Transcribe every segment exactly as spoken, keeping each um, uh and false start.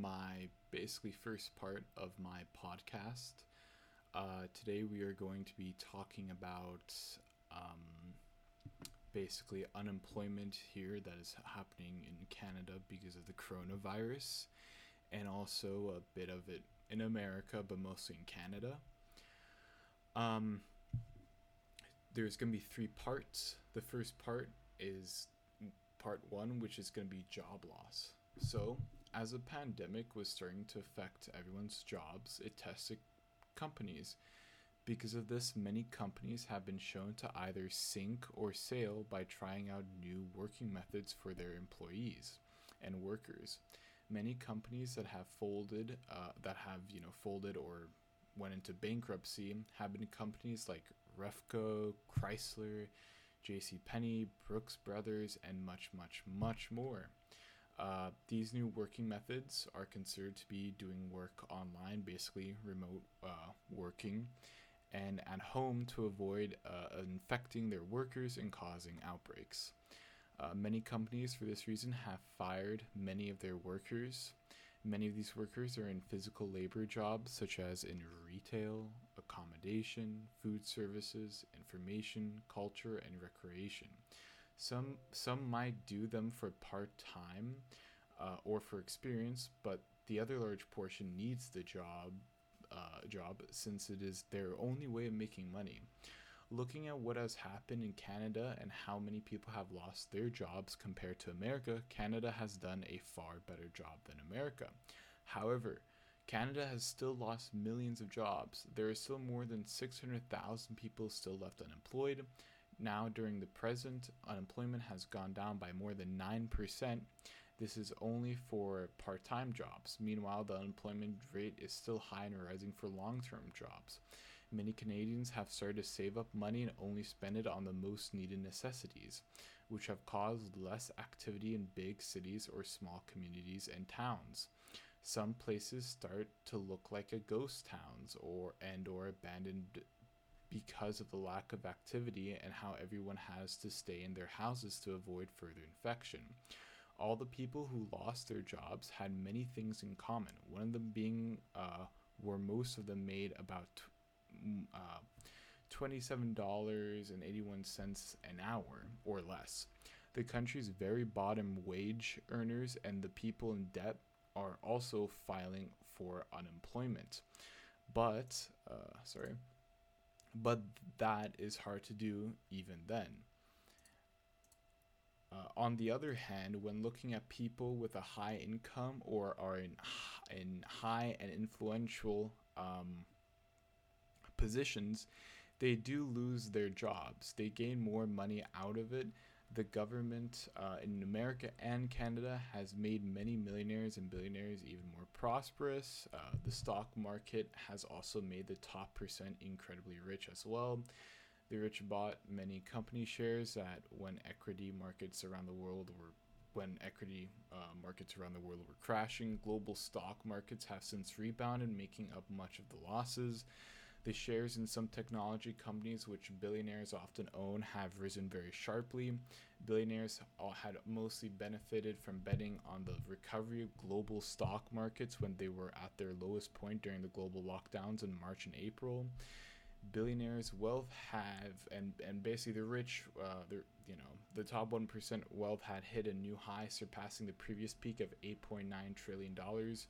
my basically first part of my podcast. Uh, today we are going to be talking about um, basically unemployment here that is happening in Canada because of the coronavirus, and also a bit of it in America, but mostly in Canada. Um, there's going to be three parts. The first part is part one, which is going to be job loss. So, as the pandemic was starting to affect everyone's jobs, it tested companies. Because of this, many companies have been shown to either sink or sail by trying out new working methods for their employees and workers. Many companies that have folded, uh, that have, you know, folded or went into bankruptcy have been companies like Refco, Chrysler, JCPenney, Brooks Brothers, and much, much, much more. Uh, these new working methods are considered to be doing work online, basically remote uh, working, and at home to avoid uh, infecting their workers and causing outbreaks. Uh, many companies, for this reason, have fired many of their workers. Many of these workers are in physical labor jobs, such as in retail, accommodation, food services, information, culture, and recreation. Some some might do them for part-time uh, or for experience, but the other large portion needs the job, uh, job since it is their only way of making money. Looking at what has happened in Canada and how many people have lost their jobs compared to America, Canada has done a far better job than America. However, Canada has still lost millions of jobs. There are still more than six hundred thousand people still left unemployed. Now, during the present, unemployment has gone down by more than nine percent. This is only for part-time jobs. Meanwhile, the unemployment rate is still high and rising for long-term jobs. Many Canadians have started to save up money and only spend it on the most needed necessities, which have caused less activity in big cities or small communities and towns. Some places start to look like a ghost towns or and or abandoned because of the lack of activity and how everyone has to stay in their houses to avoid further infection. All the people who lost their jobs had many things in common, one of them being uh, where most of them made about Uh, twenty-seven dollars and eighty-one cents an hour or less. The country's very bottom wage earners and the people in debt are also filing for unemployment. But, uh, sorry, but that is hard to do even then. Uh, on the other hand, when looking at people with a high income or are in, in high and influential um positions, they do lose their jobs. They gain more money out of it. The government uh, in America and Canada has made many millionaires and billionaires even more prosperous. Uh, the stock market has also made the top percent incredibly rich as well. The rich bought many company shares that when equity markets around the world were When equity uh, markets around the world were crashing, global stock markets have since rebounded, making up much of the losses. The shares in some technology companies, which billionaires often own, have risen very sharply. Billionaires all had mostly benefited from betting on the recovery of global stock markets when they were at their lowest point during the global lockdowns in March and April. Billionaires' wealth have, and, and basically the rich, uh, the you know the top one percent wealth had hit a new high, surpassing the previous peak of eight point nine trillion dollars,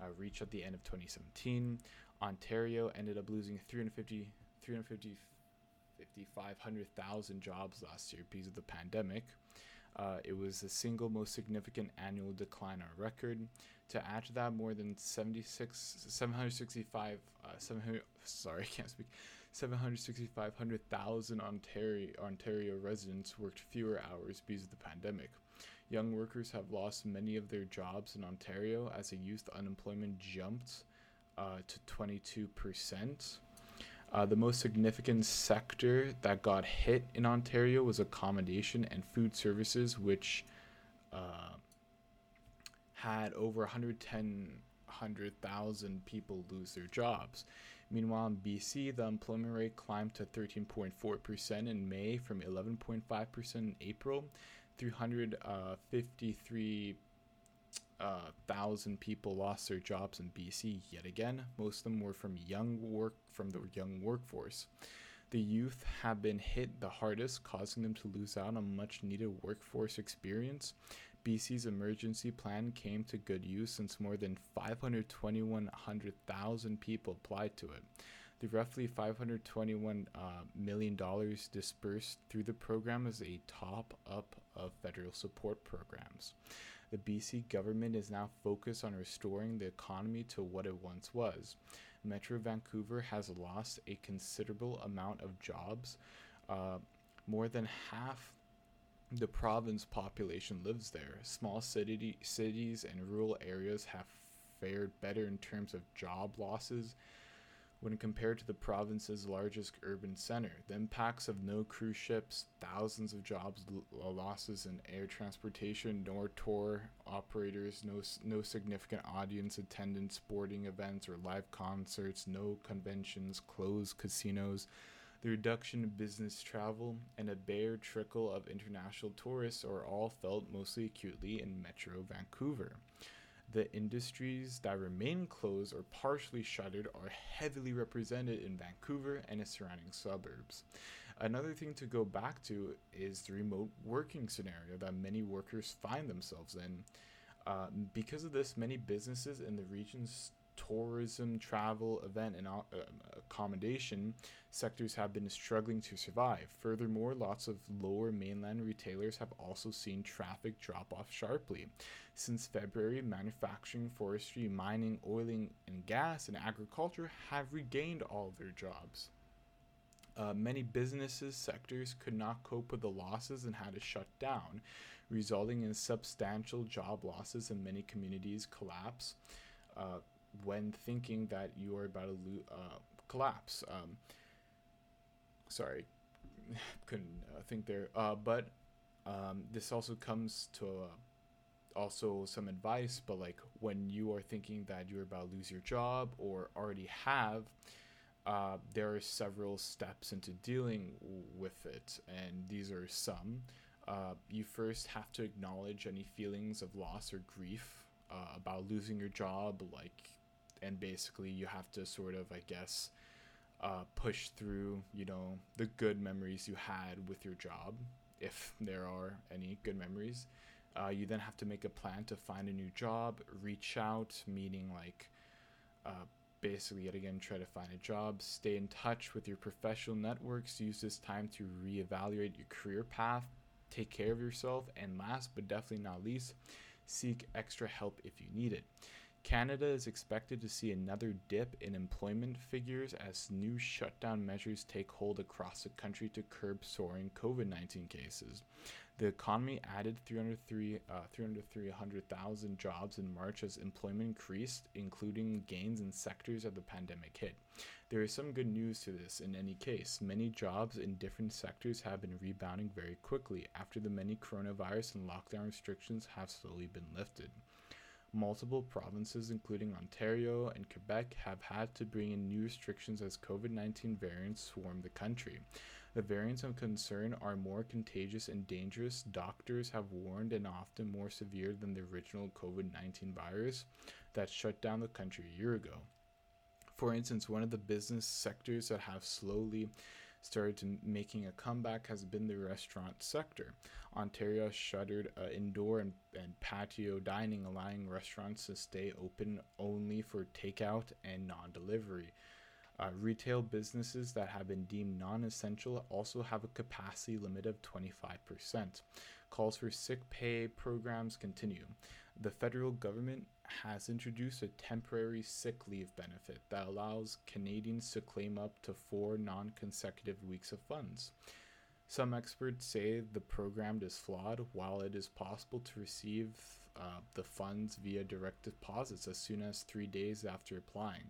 uh, reached at the end of twenty seventeen. Ontario ended up losing three hundred fifty, three hundred fifty, five hundred thousand jobs last year because of the pandemic. Uh, it was the single most significant annual decline on record. To add to that, more than seventy-six, seven hundred sixty-five, uh, seven hundred, sorry, I can't speak, seven hundred sixty-five thousand Ontario, Ontario residents worked fewer hours because of the pandemic. Young workers have lost many of their jobs in Ontario as the youth unemployment jumped uh, to twenty-two percent. Uh, the most significant sector that got hit in Ontario was accommodation and food services, which uh, had over one hundred ten thousand people lose their jobs. Meanwhile, in B C, the employment rate climbed to thirteen point four percent in May from eleven point five percent in April. 353 uh, thousand people lost their jobs in B C yet again. Most of them were from young work from the young workforce. The youth have been hit the hardest, causing them to lose out on much-needed workforce experience. B C's emergency plan came to good use since more than five hundred twenty-one thousand people applied to it. The roughly five hundred twenty-one uh, million dollars dispersed through the program is a top-up of federal support programs. The B C government is now focused on restoring the economy to what it once was. Metro Vancouver has lost a considerable amount of jobs. Uh, more than half the province population lives there. Small city, cities and rural areas have fared better in terms of job losses when compared to the province's largest urban center. The impacts of no cruise ships, thousands of jobs losses in air transportation, no tour operators, no no significant audience attendance, sporting events or live concerts, no conventions, closed casinos, the reduction in business travel, and a bare trickle of international tourists are all felt mostly acutely in Metro Vancouver. The industries that remain closed or partially shuttered are heavily represented in Vancouver and its surrounding suburbs. Another thing to go back to is the remote working scenario that many workers find themselves in. Uh, because of this, many businesses in the region's tourism, travel, event, and uh, accommodation sectors have been struggling to survive. Furthermore, lots of lower mainland retailers have also seen traffic drop off sharply. Since February, manufacturing, forestry, mining, oiling and gas, and agriculture have regained all their jobs. Uh, many businesses sectors could not cope with the losses and had to shut down, resulting in substantial job losses and many communities collapse. Uh, when thinking that you are about to lo- uh, collapse. Um, sorry, couldn't uh, think there. Uh, but um, this also comes to uh, also some advice, but like when you are thinking that you're about to lose your job or already have, uh, there are several steps into dealing with it. And these are some. Uh, you first have to acknowledge any feelings of loss or grief Uh, about losing your job, like, and basically you have to sort of, I guess, uh, push through, you know, the good memories you had with your job, if there are any good memories. Uh, you then have to make a plan to find a new job, reach out, meaning like, uh, basically yet again, try to find a job, stay in touch with your professional networks, use this time to reevaluate your career path, take care of yourself, and last but definitely not least, seek extra help if you need it. Canada is expected to see another dip in employment figures as new shutdown measures take hold across the country to curb soaring covid nineteen cases. The economy added three hundred thousand jobs in March as employment increased, including gains in sectors that the pandemic hit. There is some good news to this in any case. Many jobs in different sectors have been rebounding very quickly after the many coronavirus and lockdown restrictions have slowly been lifted. Multiple provinces, including Ontario and Quebec, have had to bring in new restrictions as covid nineteen variants swarm the country. The variants of concern are more contagious and dangerous. Doctors have warned and often more severe than the original covid nineteen virus that shut down the country a year ago. For instance, one of the business sectors that have slowly started to making a comeback has been the restaurant sector. Ontario shuttered uh, indoor and, and patio dining, allowing restaurants to stay open only for takeout and non-delivery. Uh, retail businesses that have been deemed non-essential also have a capacity limit of twenty-five percent. Calls for sick pay programs continue. The federal government has introduced a temporary sick leave benefit that allows Canadians to claim up to four non-consecutive weeks of funds. Some experts say the program is flawed. While it is possible to receive uh, the funds via direct deposits as soon as three days after applying,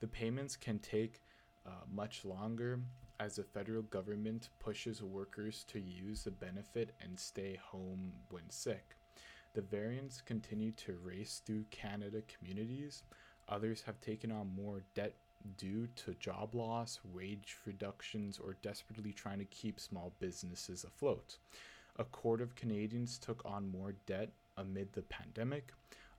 the payments can take uh, much longer as the federal government pushes workers to use the benefit and stay home when sick. The variants continue to race through Canada communities. Others have taken on more debt due to job loss, wage reductions, or desperately trying to keep small businesses afloat. A quarter of Canadians took on more debt amid the pandemic.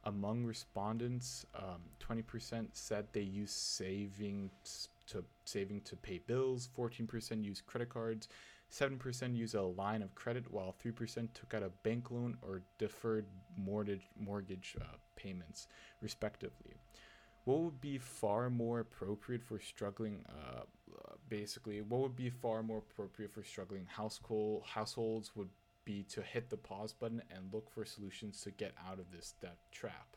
Among respondents, um, twenty percent said they use savings to saving to pay bills, fourteen percent use credit cards, seven percent use a line of credit, while three percent took out a bank loan or deferred mortgage mortgage uh, payments, respectively. What would be far more appropriate for struggling, uh, basically, what would be far more appropriate for struggling household, households would be to hit the pause button and look for solutions to get out of this debt trap.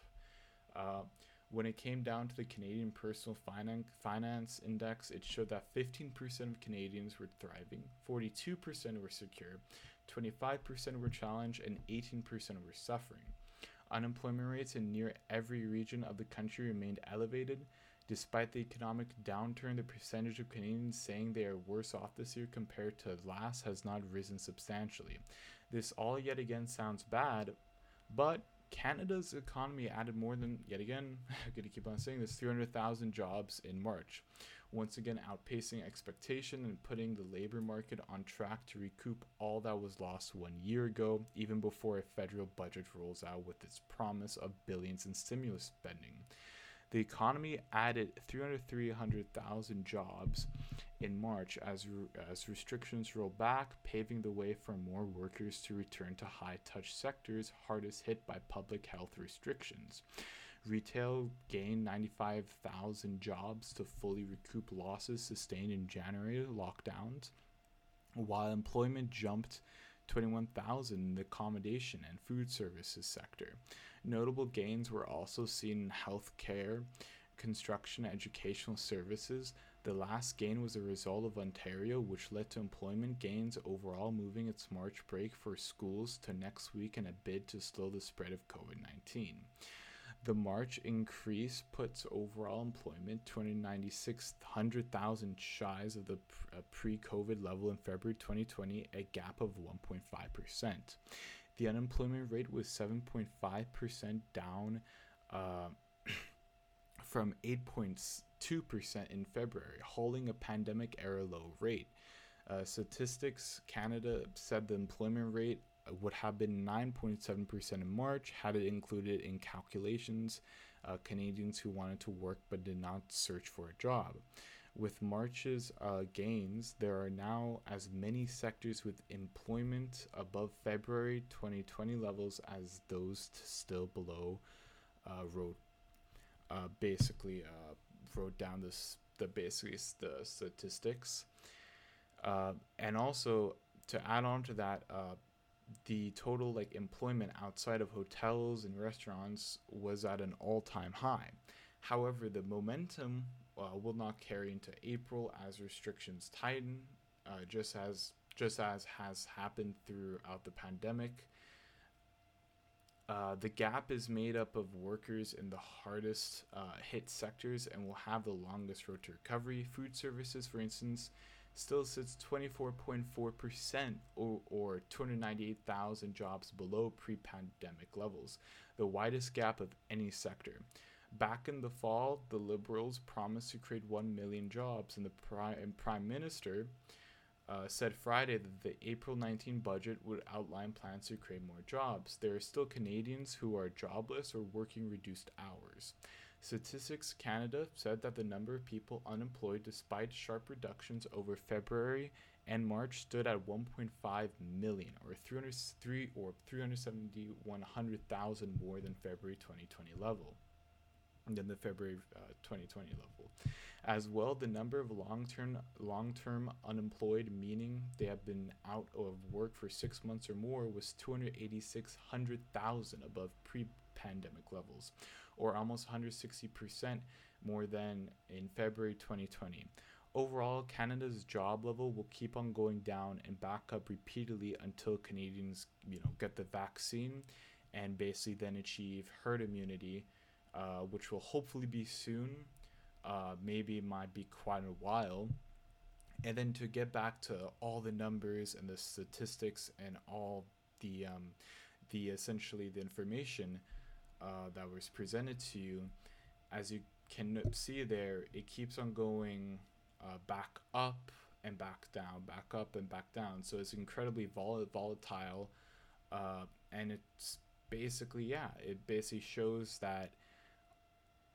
Uh, when it came down to the Canadian Personal Finan- Finance Index, it showed that fifteen percent of Canadians were thriving, forty-two percent were secure, twenty-five percent were challenged, and eighteen percent were suffering. Unemployment rates in near every region of the country remained elevated. Despite the economic downturn, the percentage of Canadians saying they are worse off this year compared to last has not risen substantially. This all yet again sounds bad, but Canada's economy added more than, yet again, I'm going to keep on saying this, three hundred thousand jobs in March, once again outpacing expectation and putting the labor market on track to recoup all that was lost one year ago, even before a federal budget rolls out with its promise of billions in stimulus spending. The economy added three hundred thousand jobs in March as, re- as restrictions roll back, paving the way for more workers to return to high-touch sectors hardest hit by public health restrictions. Retail gained ninety-five thousand jobs to fully recoup losses sustained in January lockdowns, while employment jumped twenty-one thousand in the accommodation and food services sector. Notable gains were also seen in healthcare, construction, educational services. The last gain was a result of Ontario, which led to employment gains overall, moving its March break for schools to next week in a bid to slow the spread of covid nineteen. The March increase puts overall employment two hundred ninety-six thousand shy of the pre-COVID level in February twenty twenty, a gap of one point five percent. The unemployment rate was seven point five percent, down uh, from eight point two percent in February, holding a pandemic-era low rate. Uh, Statistics Canada said the employment rate would have been nine point seven percent in March had it included in calculations uh, Canadians who wanted to work but did not search for a job. With March's uh, gains, there are now as many sectors with employment above February twenty twenty levels as those t- still below. Uh, wrote uh, basically uh, wrote down this the basically the statistics, uh, and also to add on to that. Uh, The total like employment outside of hotels and restaurants was at an all-time high. However, the momentum uh, will not carry into April as restrictions tighten, uh, just as just as has happened throughout the pandemic. Uh, the gap is made up of workers in the hardest uh, hit sectors and will have the longest road to recovery. Food services, for instance, still sits twenty-four point four percent or, or two hundred ninety-eight thousand jobs below pre-pandemic levels, the widest gap of any sector. Back in the fall, the Liberals promised to create one million jobs, and the Prime, and Prime Minister uh, said Friday that the April nineteenth budget would outline plans to create more jobs. There are still Canadians who are jobless or working reduced hours. Statistics Canada said that the number of people unemployed despite sharp reductions over February and March stood at one point five million, or three hundred three or three hundred seventy-one thousand more than February twenty twenty level, than the February uh, twenty twenty level. As well, the number of long-term long-term unemployed, meaning they have been out of work for six months or more, was two hundred eighty-six thousand above pre-pandemic levels, or almost one hundred sixty percent more than in February twenty twenty. Overall, Canada's job level will keep on going down and back up repeatedly until Canadians, you know, get the vaccine and basically then achieve herd immunity, Uh, which will hopefully be soon, uh, maybe it might be quite a while, and then to get back to all the numbers and the statistics and all the um, the essentially the information uh, that was presented to you, as you can see there, it keeps on going uh, back up and back down, back up and back down. So it's incredibly vol- volatile, uh, and it's basically, yeah, it basically shows that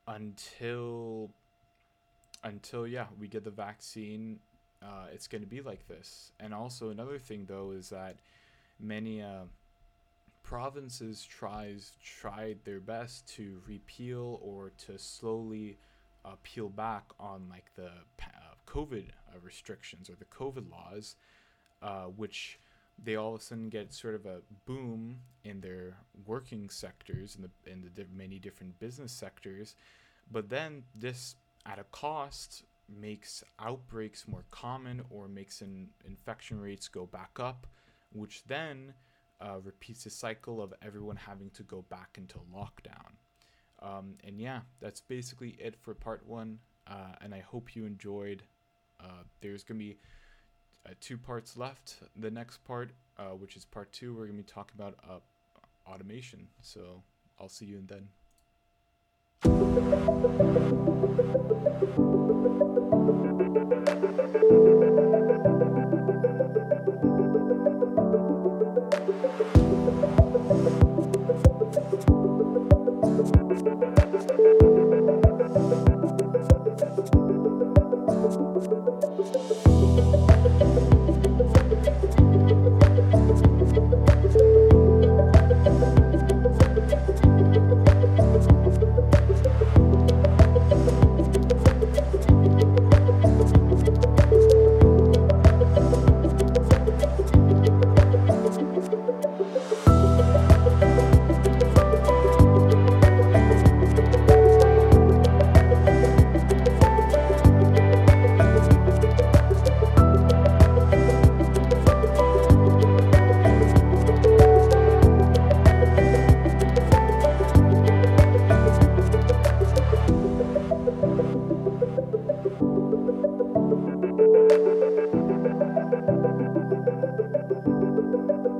until until yeah, we get the vaccine, uh, it's going to be like this. And also another thing though is that many uh, provinces tries tried their best to repeal or to slowly uh, peel back on like the uh, COVID uh, restrictions or the COVID laws, uh, which they all of a sudden get sort of a boom in their working sectors and the in the di- many different business sectors, but then this at a cost makes outbreaks more common or makes in, infection rates go back up, which then uh, repeats the cycle of everyone having to go back into lockdown. Um, and yeah, that's basically it for part one. Uh, and I hope you enjoyed. Uh, there's going to be Uh, two parts left. The next part, uh, which is part two, we're going to be talking about uh, automation. So I'll see you then.